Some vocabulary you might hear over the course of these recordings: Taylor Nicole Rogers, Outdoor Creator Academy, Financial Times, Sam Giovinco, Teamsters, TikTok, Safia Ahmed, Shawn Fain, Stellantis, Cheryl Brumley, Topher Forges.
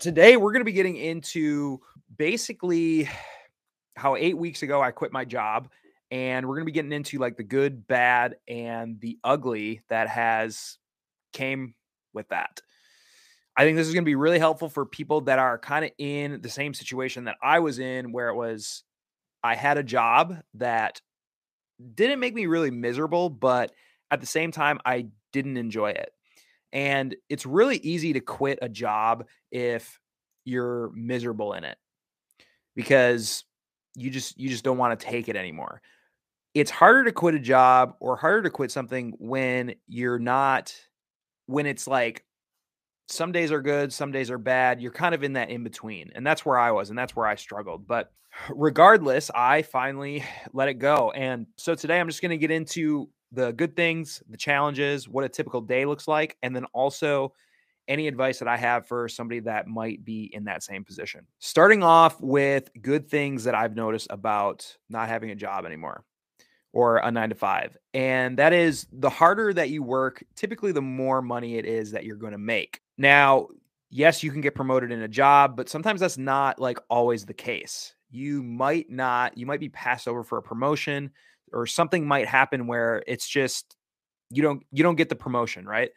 today we're going to be getting into basically how 8 weeks ago I quit my job, and we're going to be getting into like the good, bad, and the ugly that has came with that. I think this is going to be really helpful for people that are kind of in the same situation that I was in, where it was, I had a job that didn't make me really miserable, but at the same time, I didn't enjoy it. And it's really easy to quit a job if you're miserable in it, because you just don't want to take it anymore. It's harder to quit a job or harder to quit something when you're not, when it's like some days are good, some days are bad. You're kind of in that in between. And that's where I was, and that's where I struggled. But regardless, I finally let it go. And so today I'm just going to get into the good things, the challenges, what a typical day looks like, and then also any advice that I have for somebody that might be in that same position. Starting off with good things that I've noticed about not having a job anymore or a 9-to-5. And that is, the harder that you work, typically the more money it is that you're going to make. Now, yes, you can get promoted in a job, but sometimes that's not like always the case. You might be passed over for a promotion, or something might happen where it's just, you don't get the promotion, right?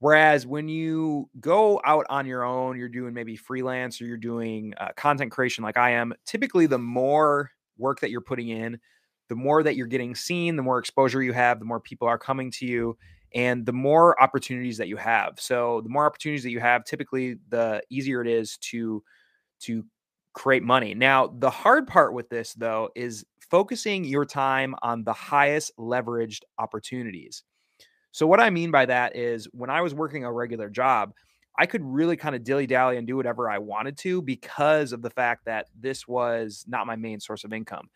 Whereas when you go out on your own, you're doing maybe freelance, or you're doing content creation like I am, typically the more work that you're putting in, the more that you're getting seen, the more exposure you have, the more people are coming to you, and the more opportunities that you have. So the more opportunities that you have, typically the easier it is to create money. Now, the hard part with this, though, is focusing your time on the highest leveraged opportunities. So what I mean by that is, when I was working a regular job, I could really kind of dilly-dally and do whatever I wanted to, because of the fact that this was not my main source of income.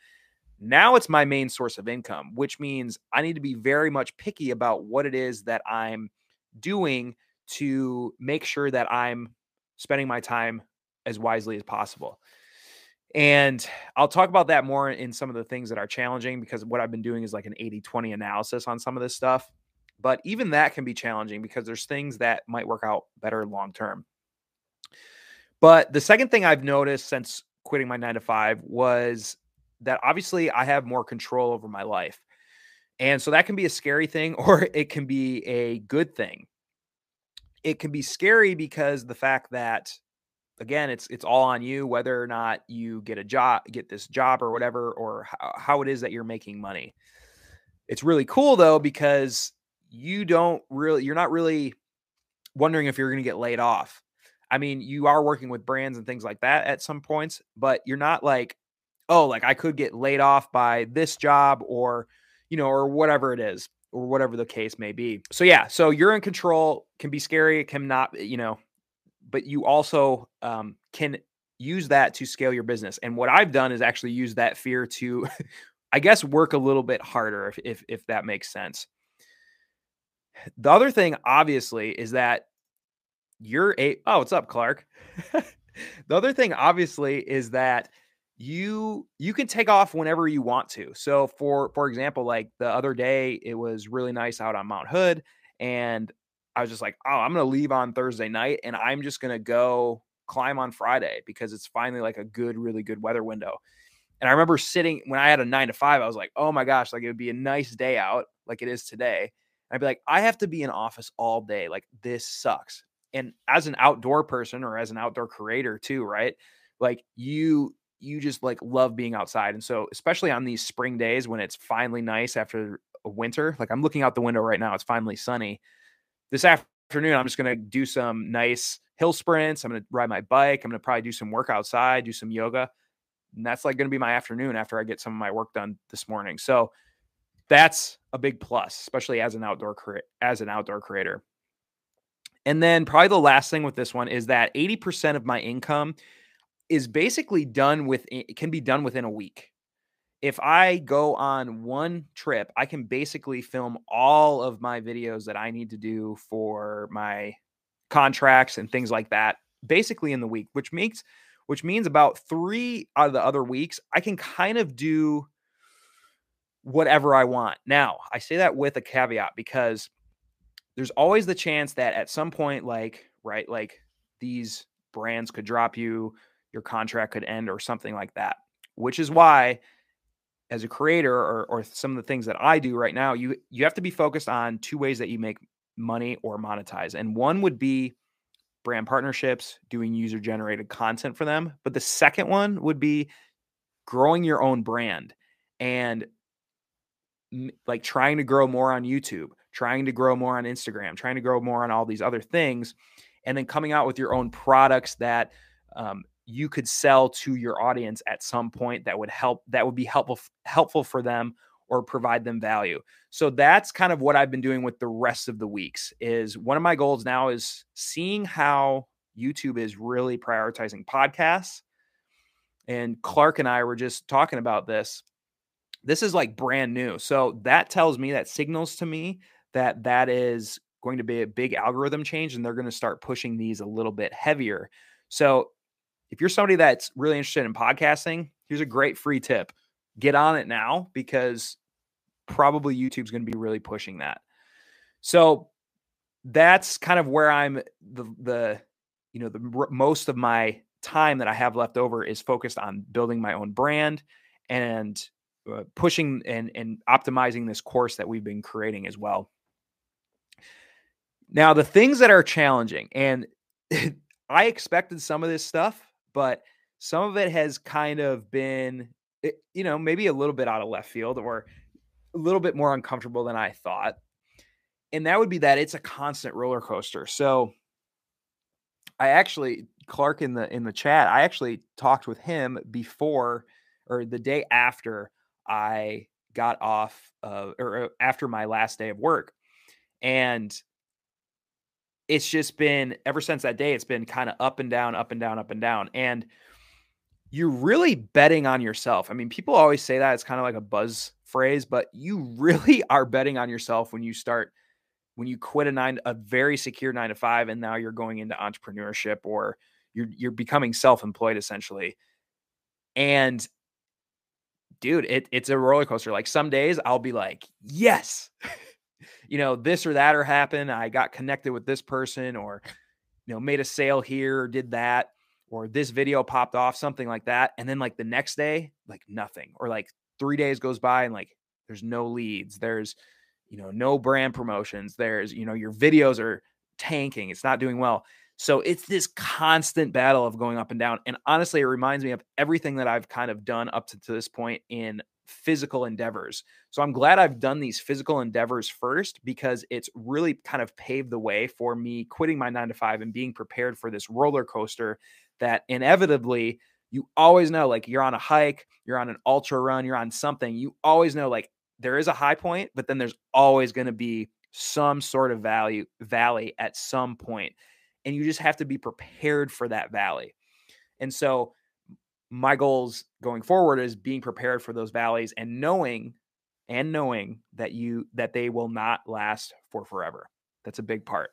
Now it's my main source of income, which means I need to be very much picky about what it is that I'm doing to make sure that I'm spending my time as wisely as possible. And I'll talk about that more in some of the things that are challenging, because what I've been doing is like an 80-20 analysis on some of this stuff. But even that can be challenging, because there's things that might work out better long-term. But the second thing I've noticed since quitting my 9-to-5 was that obviously I have more control over my life. And so that can be a scary thing, or it can be a good thing. It can be scary because the fact that, again, it's all on you, whether or not you get this job or whatever, or how it is that you're making money. It's really cool, though, because you're not really wondering if you're going to get laid off. I mean, you are working with brands and things like that at some points, but you're not like, oh, like I could get laid off by this job, or, you know, or whatever it is, or whatever the case may be. So yeah, so you're in control. Can be scary. It can not, you know, but you also can use that to scale your business. And what I've done is actually use that fear to, I guess, work a little bit harder, if that makes sense. The other thing, obviously, is that oh, what's up, Clark? The other thing, obviously, is that you can take off whenever you want to. So for example, like the other day, it was really nice out on Mount Hood, and I was just like, oh, I'm going to leave on Thursday night, and I'm just going to go climb on Friday, because it's finally like a good, really good weather window. And I remember sitting, when I had a 9-to-5, I was like, oh my gosh, like it would be a nice day out like it is today. And I'd be like, I have to be in office all day. Like, this sucks. And as an outdoor person, or as an outdoor creator too, right? Like you just like love being outside. And so especially on these spring days when it's finally nice after a winter, like I'm looking out the window right now, it's finally sunny. This afternoon, I'm just going to do some nice hill sprints. I'm going to ride my bike. I'm going to probably do some work outside, do some yoga. And that's like going to be my afternoon after I get some of my work done this morning. So that's a big plus, especially as an outdoor creator. And then probably the last thing with this one is that 80% of my income is basically can be done within a week. If I go on one trip, I can basically film all of my videos that I need to do for my contracts and things like that, basically in the week, which means about 3 out of the other weeks, I can kind of do whatever I want. Now, I say that with a caveat, because there's always the chance that at some point, like, right, like these brands could drop you, your contract could end or something like that, which is why as a creator or some of the things that I do right now, you have to be focused on two ways that you make money or monetize. And one would be brand partnerships, doing user generated content for them. But the second one would be growing your own brand and like trying to grow more on YouTube, trying to grow more on Instagram, trying to grow more on all these other things, and then coming out with your own products that you could sell to your audience at some point that would help, that would be helpful for them or provide them value. So that's kind of what I've been doing with the rest of the weeks. Is one of my goals now is seeing how YouTube is really prioritizing podcasts. And Clark and I were just talking about this. This is like brand new. So that tells me, that signals to me that that is going to be a big algorithm change, and they're going to start pushing these a little bit heavier. So if you're somebody that's really interested in podcasting, here's a great free tip. Get on it now, because probably YouTube's going to be really pushing that. So that's kind of where I'm the most of my time that I have left over is focused on building my own brand and pushing and optimizing this course that we've been creating as well. Now, the things that are challenging, and I expected some of this stuff, but some of it has kind of been, maybe a little bit out of left field or a little bit more uncomfortable than I thought. And that would be that it's a constant roller coaster. So I actually, Clark in the chat, I actually talked with him before, or the day after I got off or after my last day of work. And it's just been, ever since that day, it's been kind of up and down, up and down, up and down. And you're really betting on yourself. I mean, people always say that, it's kind of like a buzz phrase, but you really are betting on yourself when you quit a very secure 9-to-5, and now you're going into entrepreneurship, or you're becoming self-employed essentially. And dude, it's a roller coaster. Like some days I'll be like, yes, this or that or happened. I got connected with this person, or, made a sale here or did that, or this video popped off, something like that. And then like the next day, like nothing, or like 3 days goes by and like, there's no leads. There's, no brand promotions. There's, your videos are tanking. It's not doing well. So it's this constant battle of going up and down. And honestly, it reminds me of everything that I've kind of done up to this point in physical endeavors. So I'm glad I've done these physical endeavors first, because it's really kind of paved the way for me quitting my 9-to-5 and being prepared for this roller coaster that inevitably, you always know, like you're on a hike, you're on an ultra run, you're on something, you always know, like there is a high point, but then there's always going to be some sort of valley at some point. And you just have to be prepared for that valley. And so my goals going forward is being prepared for those valleys and knowing that that they will not last for forever. That's a big part.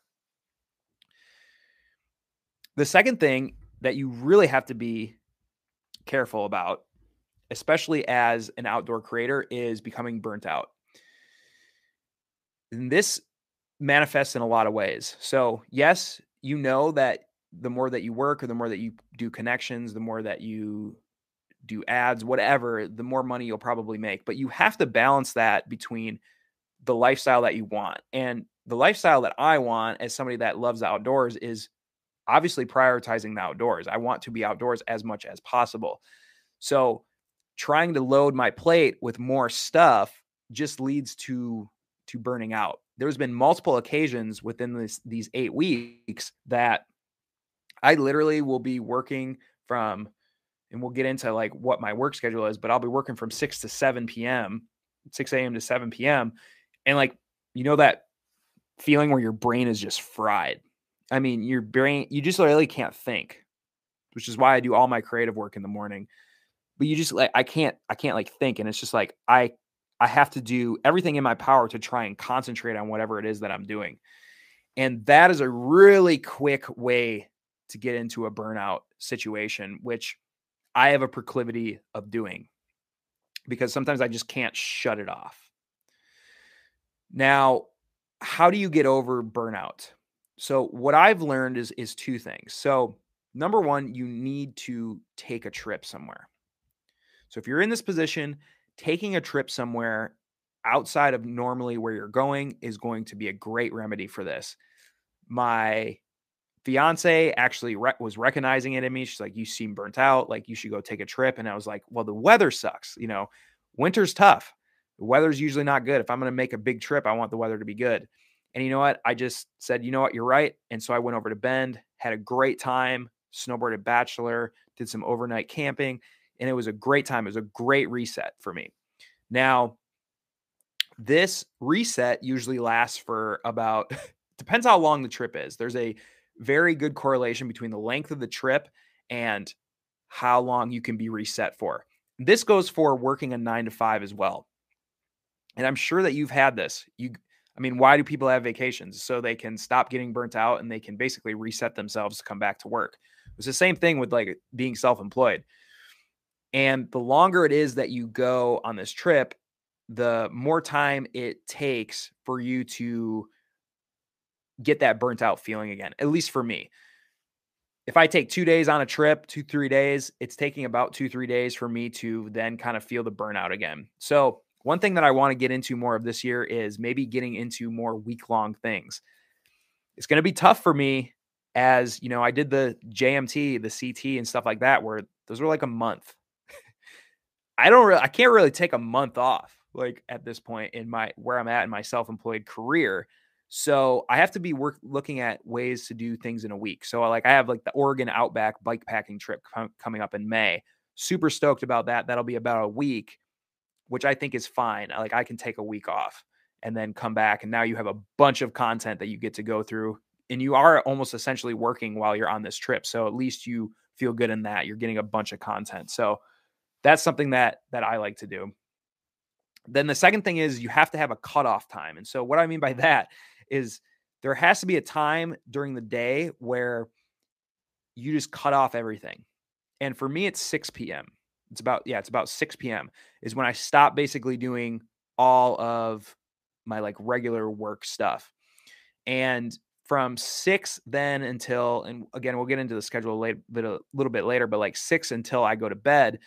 The second thing that you really have to be careful about, especially as an outdoor creator, is becoming burnt out. And this manifests in a lot of ways. So yes, you know that the more that you work, or the more that you do connections, the more that you do ads, whatever, the more money you'll probably make. But you have to balance that between the lifestyle that you want. And the lifestyle that I want as somebody that loves the outdoors is obviously prioritizing the outdoors. I want to be outdoors as much as possible. So trying to load my plate with more stuff just leads to burning out. There's been multiple occasions within these 8 weeks that I literally will be working from, and we'll get into like what my work schedule is, but I'll be working from 6 a.m. to 7 p.m. And like, that feeling where your brain is just fried. I mean, your brain, you just really can't think, which is why I do all my creative work in the morning. But you just like, I can't like think. And it's just like, I have to do everything in my power to try and concentrate on whatever it is that I'm doing. And that is a really quick way to get into a burnout situation, which I have a proclivity of doing, because sometimes I just can't shut it off. Now, how do you get over burnout? So what I've learned is two things. So Number one, you need to take a trip somewhere. So if you're in this position, taking a trip somewhere outside of normally where you're going is going to be a great remedy for this. My fiance actually was recognizing it in me. She's like, you seem burnt out. Like, you should go take a trip. And I was like, well, the weather sucks. You know, winter's tough. The weather's usually not good. If I'm going to make a big trip, I want the weather to be good. And you know what? I just said, you know what? You're right. And so I went over to Bend, had a great time, snowboarded bachelor, did some overnight camping. And it was a great time. It was a great reset for me. Now, this reset usually lasts for about, depends how long the trip is. There's a very good correlation between the length of the trip and how long you can be reset for. This goes for working a 9-to-5 as well. And I'm sure that you've had this. I mean, why do people have vacations? So they can stop getting burnt out and they can basically reset themselves to come back to work. It's the same thing with like being self-employed. And the longer it is that you go on this trip, the more time it takes for you to get that burnt out feeling again, at least for me. If I take 2 days on a trip, 2-3 days, it's taking about 2-3 days for me to then kind of feel the burnout again. So one thing that I want to get into more of this year is maybe getting into more week-long things. It's going to be tough for me as, you know, I did the JMT, the CT and stuff like that, where those were like a month. I can't really take a month off like at this point in where I'm at in my self-employed career. So I have to be looking at ways to do things in a week. So I have like the Oregon Outback bike packing trip coming up in May. Super stoked about that. That'll be about a week, which I think is fine. Like I can take a week off and then come back. And now you have a bunch of content that you get to go through and you are almost essentially working while you're on this trip. So at least you feel good in that you're getting a bunch of content. So that's something that I like to do. Then the second thing is you have to have a cutoff time. And so what I mean by that is there has to be a time during the day where you just cut off everything. And for me, it's 6 p.m. It's about 6 p.m. is when I stop basically doing all of my like regular work stuff. And from 6 then until, and again, we'll get into the schedule a little bit later, but like 6 until I go to bed,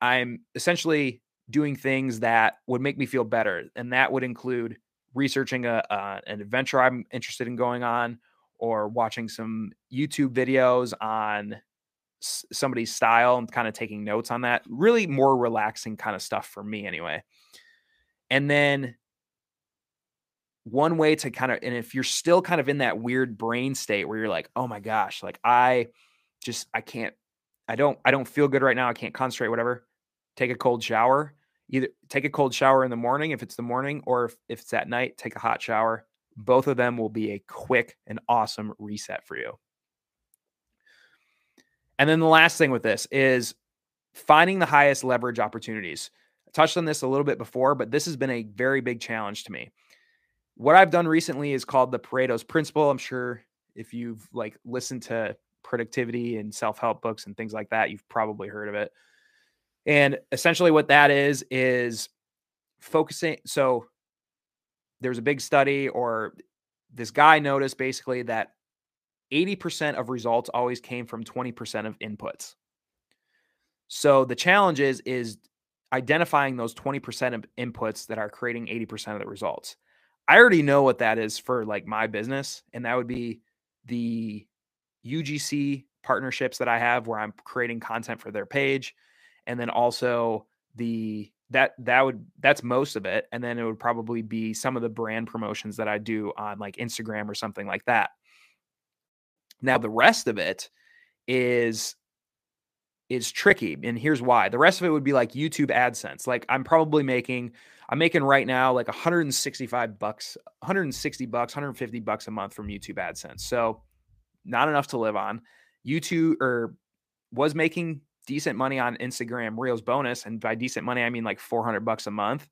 I'm essentially doing things that would make me feel better. And that would include researching an adventure I'm interested in going on, or watching some YouTube videos on somebody's style and kind of taking notes on that. Really more relaxing kind of stuff for me anyway. And then one way to kind of, and if you're still kind of in that weird brain state where you're like, oh my gosh, like I don't feel good right now. I can't concentrate, whatever. Take a cold shower. Either take a cold shower in the morning if it's the morning, or if it's at night, take a hot shower. Both of them will be a quick and awesome reset for you. And then the last thing with this is finding the highest leverage opportunities. I touched on this a little bit before, but this has been a very big challenge to me. What I've done recently is called the Pareto's Principle. I'm sure if you've like listened to productivity and self-help books and things like that, you've probably heard of it. And essentially what that is focusing. So there's a big study, or this guy noticed basically that 80% of results always came from 20% of inputs. So the challenge is identifying those 20% of inputs that are creating 80% of the results. I already know what that is for like my business. And that would be the UGC partnerships that I have where I'm creating content for their page. And then also that's most of it. And then it would probably be some of the brand promotions that I do on like Instagram or something like that. Now, the rest of it is tricky. And here's why. The rest of it would be like YouTube AdSense. Like I'm making right now like $165, $160, $150 a month from YouTube AdSense. So not enough to live on. YouTube was making decent money on Instagram Reels bonus. And by decent money, I mean like $400 a month,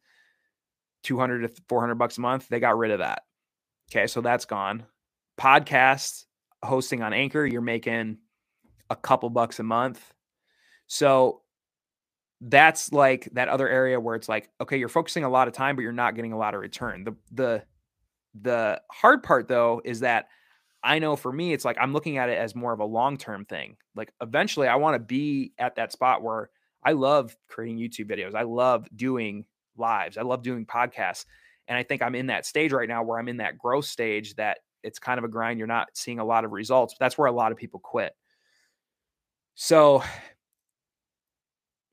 $200 to $400 a month. They got rid of that. Okay. So that's gone. Podcasts, hosting on Anchor, you're making a couple bucks a month. So that's like that other area where it's like, okay, you're focusing a lot of time, but you're not getting a lot of return. The hard part though, is that I know for me, it's like, I'm looking at it as more of a long-term thing. Like eventually I want to be at that spot where I love creating YouTube videos. I love doing lives. I love doing podcasts. And I think I'm in that stage right now where I'm in that growth stage that it's kind of a grind. You're not seeing a lot of results. But that's where a lot of people quit. So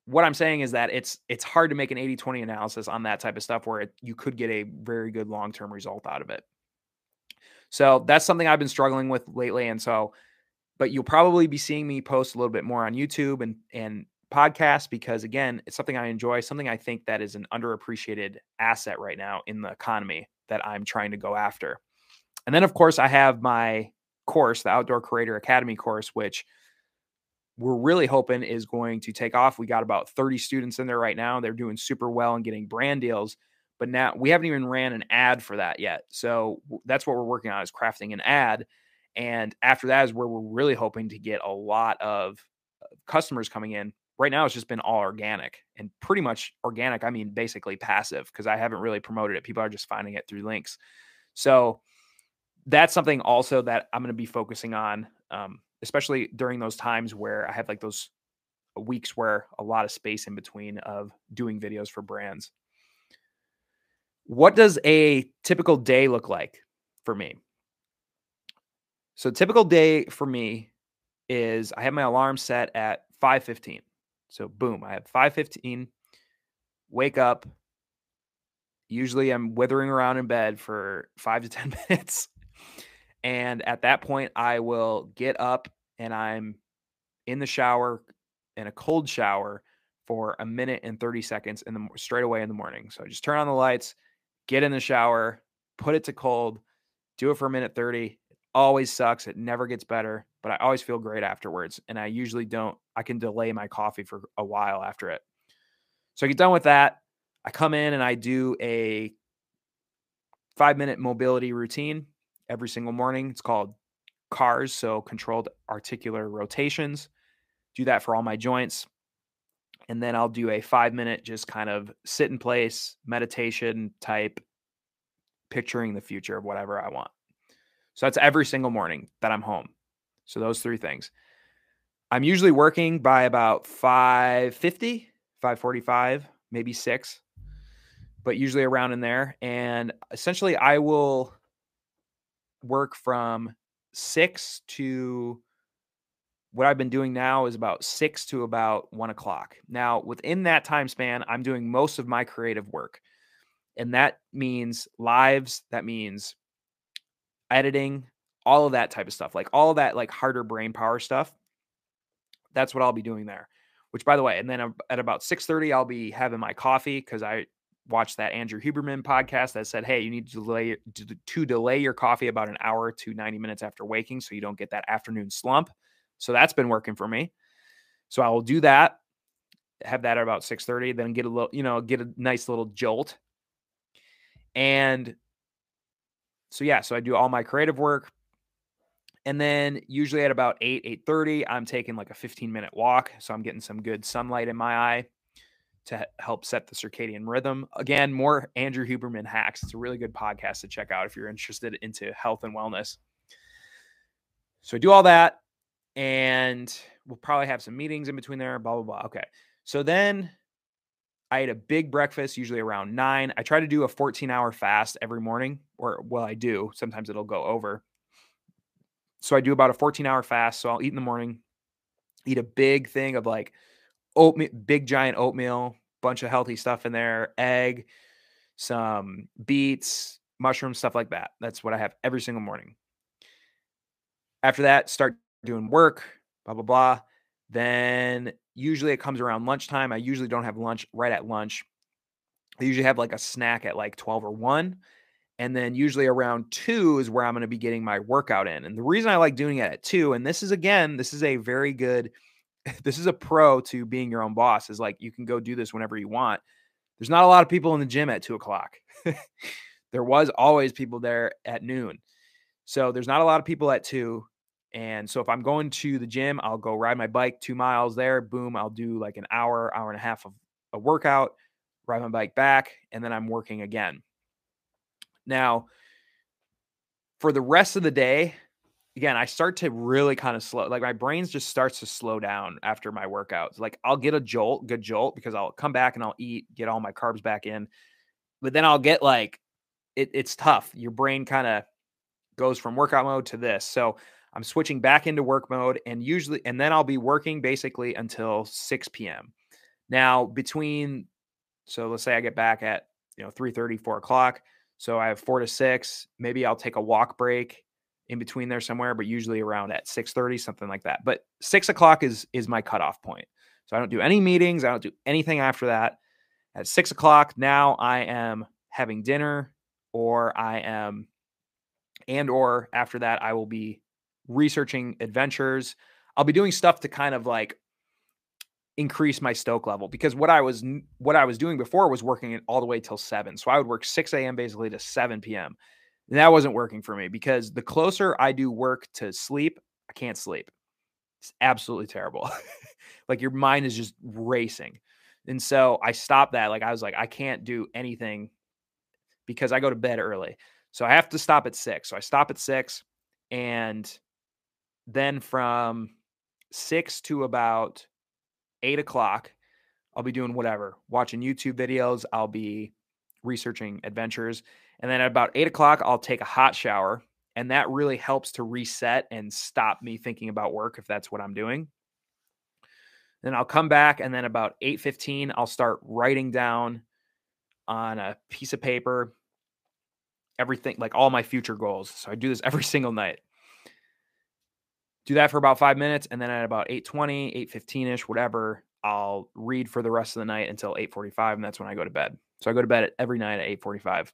what I'm saying is that it's hard to make an 80-20 analysis on that type of stuff where you could get a very good long-term result out of it. So that's something I've been struggling with lately. And so, but you'll probably be seeing me post a little bit more on YouTube and podcasts, because again, it's something I enjoy, something I think that is an underappreciated asset right now in the economy that I'm trying to go after. And then of course I have my course, the Outdoor Creator Academy course, which we're really hoping is going to take off. We got about 30 students in there right now. They're doing super well and getting brand deals. But now we haven't even ran an ad for that yet. So that's what we're working on, is crafting an ad. And after that is where we're really hoping to get a lot of customers coming in. Right now, it's just been all organic, and pretty much organic, I mean, basically passive, because I haven't really promoted it. People are just finding it through links. So that's something also that I'm going to be focusing on, especially during those times where I have like those weeks where a lot of space in between of doing videos for brands. What does a typical day look like for me? So typical day for me is I have my alarm set at 5:15. So boom, I have 5:15, wake up. Usually I'm withering around in bed for 5 to 10 minutes. And at that point I will get up and I'm in the shower, in a cold shower, for a minute and 30 seconds straight away in the morning. So I just turn on the lights, get in the shower, put it to cold, do it for a minute 30. It always sucks. It never gets better, but I always feel great afterwards. And I usually I can delay my coffee for a while after it. So I get done with that. I come in and I do a 5-minute mobility routine every single morning. It's called CARS, so controlled articular rotations. Do that for all my joints. And then I'll do a 5-minute just kind of sit in place, meditation type, picturing the future of whatever I want. So that's every single morning that I'm home. So those three things. I'm usually working by about 5:50, 5:45, maybe 6, but usually around in there. And essentially I will work from 6 to... what I've been doing now is about 6 to about 1 o'clock. Now, within that time span, I'm doing most of my creative work. And that means lives, that means editing, all of that type of stuff, like all of that, like harder brain power stuff. That's what I'll be doing there, which, by the way, and then at about 6:30, I'll be having my coffee, because I watched that Andrew Huberman podcast that said, hey, you need to delay your coffee about an hour to 90 minutes after waking so you don't get that afternoon slump. So that's been working for me. So I will do that, have that at about 6:30, then get a little, get a nice little jolt. And so, yeah, so I do all my creative work. And then usually at about 8:30, I'm taking like a 15-minute walk. So I'm getting some good sunlight in my eye to help set the circadian rhythm. Again, more Andrew Huberman hacks. It's a really good podcast to check out if you're interested into health and wellness. So I do all that. And we'll probably have some meetings in between there, blah, blah, blah. Okay. So then I ate a big breakfast, usually around 9. I try to do a 14-hour fast every morning, I do. Sometimes it'll go over. So I do about a 14-hour fast. So I'll eat in the morning, eat a big thing of like oatmeal, big giant oatmeal, bunch of healthy stuff in there, egg, some beets, mushrooms, stuff like that. That's what I have every single morning. After that, start doing work, blah, blah, blah. Then usually it comes around lunchtime. I usually don't have lunch right at lunch. I usually have like a snack at like 12 or 1. And then usually around 2 is where I'm going to be getting my workout in. And the reason I like doing it at 2, and this is a very good, this is a pro to being your own boss, is like, you can go do this whenever you want. There's not a lot of people in the gym at 2 o'clock. There was always people there at noon. So there's not a lot of people at 2. And so if I'm going to the gym, I'll go ride my bike 2 miles there. Boom, I'll do like an hour, hour and a half of a workout, ride my bike back, and then I'm working again. Now, for the rest of the day, again, I start to really kind of slow, like my brain just starts to slow down after my workouts. Like I'll get a good jolt because I'll come back and I'll eat, get all my carbs back in, but then I'll get like, it's tough. Your brain kind of goes from workout mode to this. So I'm switching back into work mode and then I'll be working basically until 6 PM. Now so let's say I get back at, 3:30, 4 o'clock. So I have 4 to 6, maybe I'll take a walk break in between there somewhere, but usually around at 6:30, something like that. But 6 o'clock is my cutoff point. So I don't do any meetings. I don't do anything after that. At 6 o'clock. Now I am having dinner or after that, I will be researching adventures. I'll be doing stuff to kind of like increase my stoke level, because what I was doing before was working all the way till 7. So I would work 6 a.m. basically to 7 p.m. And that wasn't working for me, because the closer I do work to sleep, I can't sleep. It's absolutely terrible. Like your mind is just racing. And so I stopped that. Like I was like, I can't do anything because I go to bed early. So I have to stop at 6. So I stop at 6, and then from 6 to about 8 o'clock, I'll be doing whatever, watching YouTube videos. I'll be researching adventures. And then at about 8 o'clock, I'll take a hot shower. And that really helps to reset and stop me thinking about work, if that's what I'm doing. Then I'll come back. And then about 8:15, I'll start writing down on a piece of paper everything, like all my future goals. So I do this every single night. Do that for about 5 minutes. And then at about 8:20, 8:15-ish, whatever, I'll read for the rest of the night until 8:45. And that's when I go to bed. So I go to bed every night at 8:45.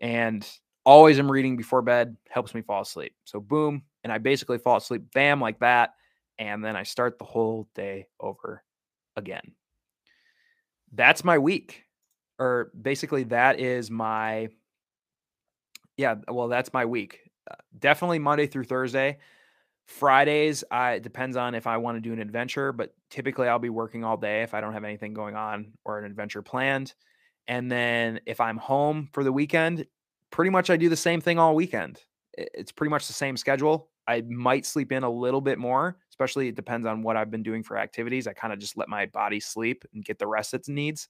And always I'm reading before bed, helps me fall asleep. So boom. And I basically fall asleep, bam, like that. And then I start the whole day over again. That's my week. Or basically that's my week. Definitely Monday through Thursday. Fridays, it depends on if I want to do an adventure, but typically I'll be working all day if I don't have anything going on or an adventure planned. And then if I'm home for the weekend, pretty much I do the same thing all weekend. It's pretty much the same schedule. I might sleep in a little bit more, especially it depends on what I've been doing for activities. I kind of just let my body sleep and get the rest it needs.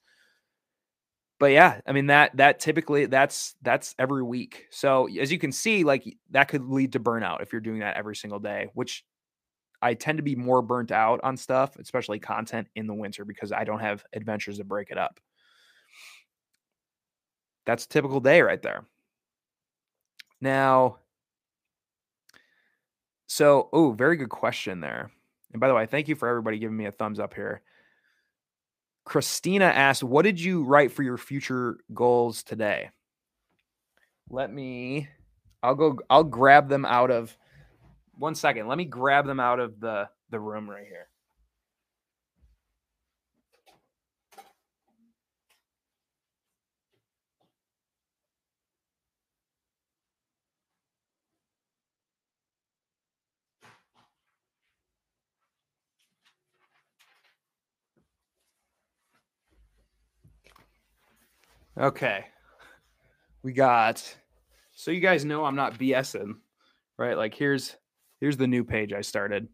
But yeah, I mean, that typically that's every week. So as you can see, like that could lead to burnout if you're doing that every single day, which I tend to be more burnt out on stuff, especially content in the winter, because I don't have adventures to break it up. That's a typical day right there. Now, very good question there. And by the way, thank you for everybody giving me a thumbs up here. Christina asked, what did you write for your future goals today? I'll grab them out of, one second. Let me grab them out of the room right here. Okay, so you guys know I'm not BSing, right? Like here's the new page I started.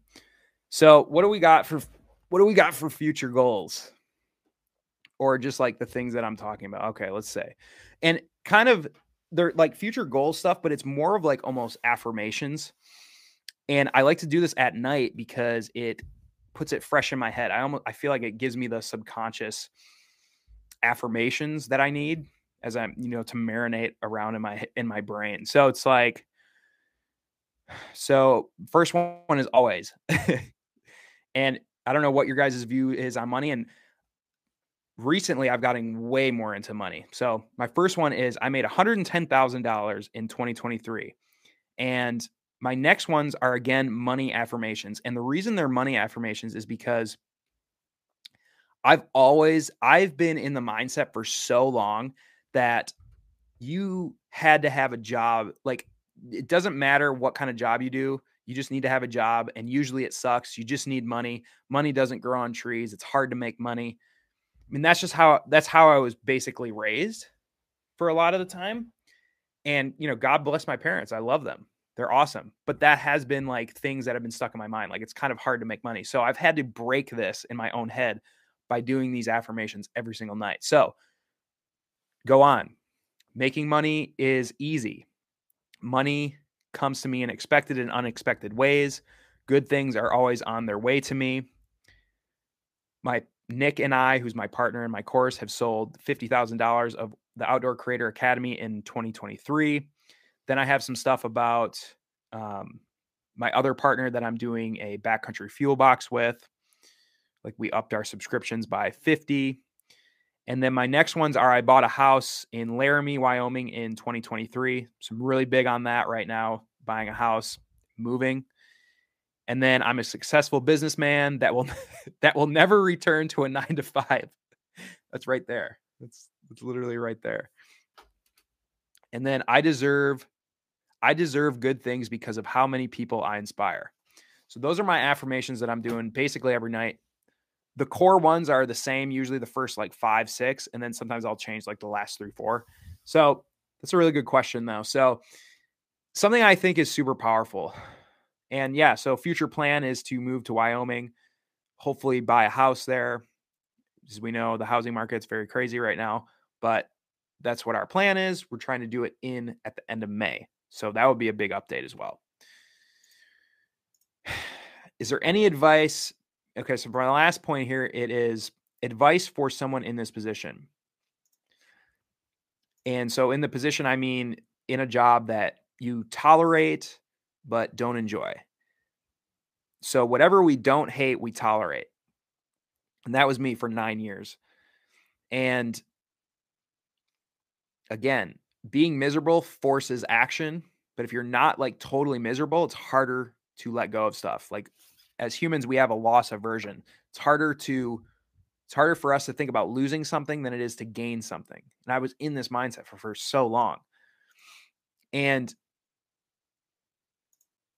So what do we got for future goals, or just like the things that I'm talking about? Okay, let's say, and kind of they're like future goal stuff, but it's more of like almost affirmations. And I like to do this at night because it puts it fresh in my head. I feel like it gives me the subconscious affirmations that I need as I'm, to marinate around in my brain. So it's like, first one is always, and I don't know what your guys' view is on money. And recently I've gotten way more into money. So my first one is I made $110,000 in 2023. And my next ones are again, money affirmations. And the reason they're money affirmations is because I've been in the mindset for so long that you had to have a job. Like it doesn't matter what kind of job you do. You just need to have a job. And usually it sucks. You just need money. Money doesn't grow on trees. It's hard to make money. I mean, that's how I was basically raised for a lot of the time. And, God bless my parents. I love them. They're awesome. But that has been like things that have been stuck in my mind. Like, it's kind of hard to make money. So I've had to break this in my own head by doing these affirmations every single night. So go on. Making money is easy. Money comes to me in expected and unexpected ways. Good things are always on their way to me. Nick and I, who's my partner in my course, have sold $50,000 of the Outdoor Creator Academy in 2023. Then I have some stuff about my other partner that I'm doing a backcountry fuel box with. Like, we upped our subscriptions by 50. And then my next ones are, I bought a house in Laramie, Wyoming in 2023. So I'm really big on that right now, buying a house, moving. And then I'm a successful businessman that will never return to a 9-to-5. That's right there. That's literally right there. And then I deserve good things because of how many people I inspire. So those are my affirmations that I'm doing basically every night. The core ones are the same, usually the first like 5, 6, and then sometimes I'll change like the last 3, 4. So that's a really good question though. So something I think is super powerful. And yeah, so future plan is to move to Wyoming, hopefully buy a house there. As we know, the housing market's very crazy right now, but that's what our plan is. We're trying to do it at the end of May. So that would be a big update as well. Is there any advice? Okay, so for my last point here, it is advice for someone in this position. And so in the position, I mean in a job that you tolerate but don't enjoy. So whatever we don't hate, we tolerate. And that was me for 9 years. And again, being miserable forces action. But if you're not like totally miserable, it's harder to let go of stuff. Like, as humans, we have a loss aversion. It's harder for us to think about losing something than it is to gain something. And I was in this mindset for so long. And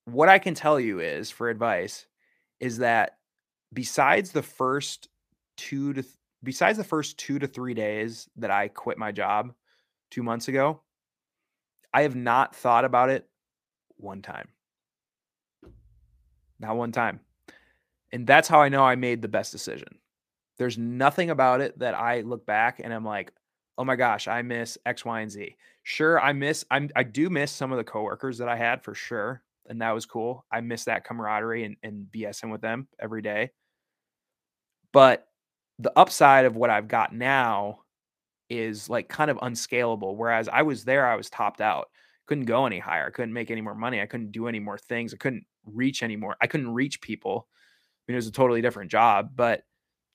what I can tell you is, for advice, is that besides the first 2 to 3 days that I quit my job 2 months ago, I have not thought about it one time. Not one time. And that's how I know I made the best decision. There's nothing about it that I look back and I'm like, oh my gosh, I miss X, Y, and Z. Sure, I do miss some of the coworkers that I had for sure. And that was cool. I miss that camaraderie and BSing with them every day. But the upside of what I've got now is like kind of unscalable. Whereas I was there, I was topped out. Couldn't go any higher. I couldn't make any more money. I couldn't do any more things. I couldn't reach anymore. I couldn't reach people. I mean, it was a totally different job, but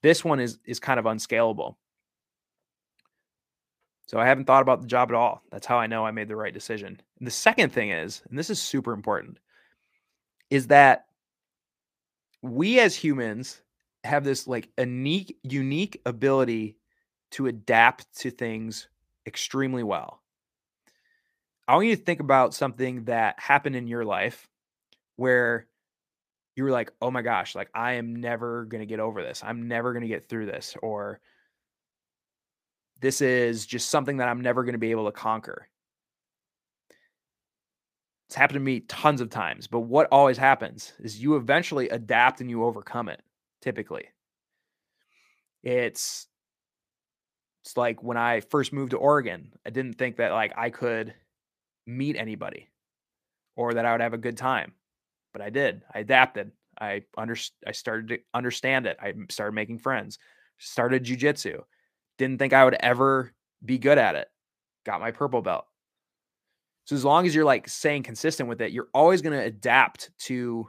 this one is kind of unscalable. So I haven't thought about the job at all. That's how I know I made the right decision. And the second thing is, and this is super important, is that we as humans have this like unique ability to adapt to things extremely well. I want you to think about something that happened in your life where you were like, oh my gosh, like I am never going to get over this. I'm never going to get through this. Or this is just something that I'm never going to be able to conquer. It's happened to me tons of times, but what always happens is you eventually adapt and you overcome it. Typically, it's like when I first moved to Oregon, I didn't think that like I could meet anybody or that I would have a good time, but I did. I adapted. I started to understand it. I started making friends, started jiu-jitsu. Didn't think I would ever be good at it. Got my purple belt. So as long as you're like staying consistent with it, you're always going to adapt to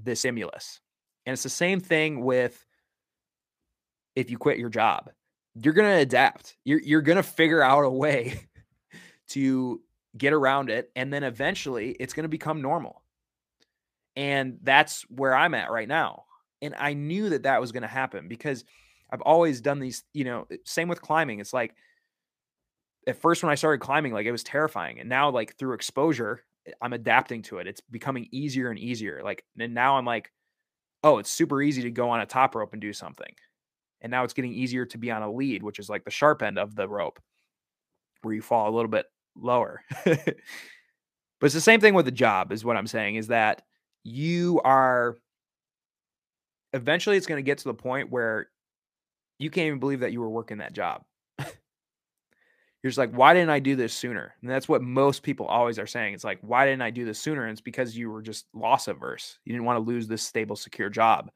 the stimulus. And it's the same thing with if you quit your job, you're going to adapt. You're going to figure out a way to get around it. And then eventually it's going to become normal. And that's where I'm at right now. And I knew that that was going to happen because I've always done these, you know, same with climbing. It's like at first when I started climbing, like it was terrifying. And now like through exposure, I'm adapting to it. It's becoming easier and easier. Like, and now I'm like, oh, it's super easy to go on a top rope and do something. And now it's getting easier to be on a lead, which is like the sharp end of the rope where you fall a little bit lower. But it's the same thing with the job is what I'm saying, is that you are eventually it's going to get to the point where you can't even believe that you were working that job. You're just like, why didn't I do this sooner? And that's what most people always are saying. It's like, why didn't I do this sooner? And it's because you were just loss averse. You didn't want to lose this stable, secure job.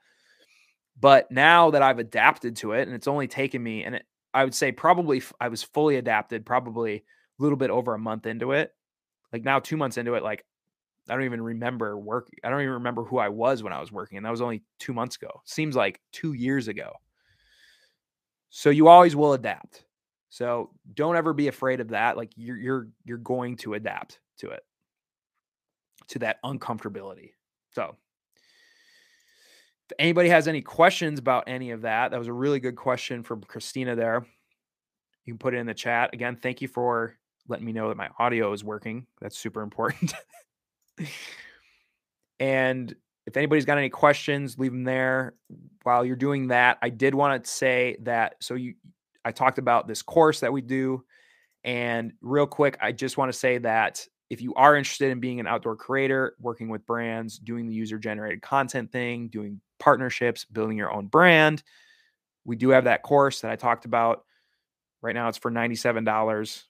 But now that I've adapted to it, and it's only taken me, and I would say probably I was fully adapted, probably a little bit over a month into it. Like now 2 months into it, like I don't even remember work. I don't even remember who I was when I was working. And that was only 2 months ago. Seems like 2 years ago. So you always will adapt. So don't ever be afraid of that. Like you're going to adapt to it, to that uncomfortability. So if anybody has any questions about any of that, that was a really good question from Christina there. You can put it in the chat. Again, thank you for letting me know that my audio is working. That's super important. And if anybody's got any questions, leave them there. While you're doing that, I did want to say that, I talked about this course that we do. And real quick, I just want to say that if you are interested in being an outdoor creator, working with brands, doing the user-generated content thing, doing partnerships, building your own brand, we do have that course that I talked about. Right now it's for $97.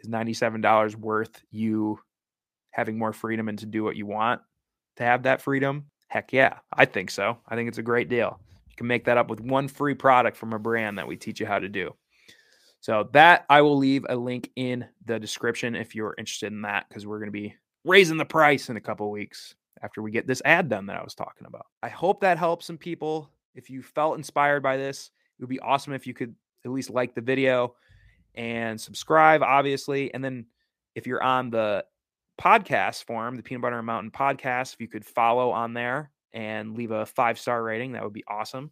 Is $97 worth you having more freedom and to do what you want, to have that freedom? Heck yeah, I think so. I think it's a great deal. You can make that up with one free product from a brand that we teach you how to do. So that I will leave a link in the description if you're interested in that, because we're going to be raising the price in a couple of weeks after we get this ad done that I was talking about. I hope that helps some people. If you felt inspired by this, it would be awesome if you could at least like the video and subscribe, obviously. And then if you're on the podcast form, the Peanut Butter and Mountain podcast, if you could follow on there and leave a 5-star rating, that would be awesome.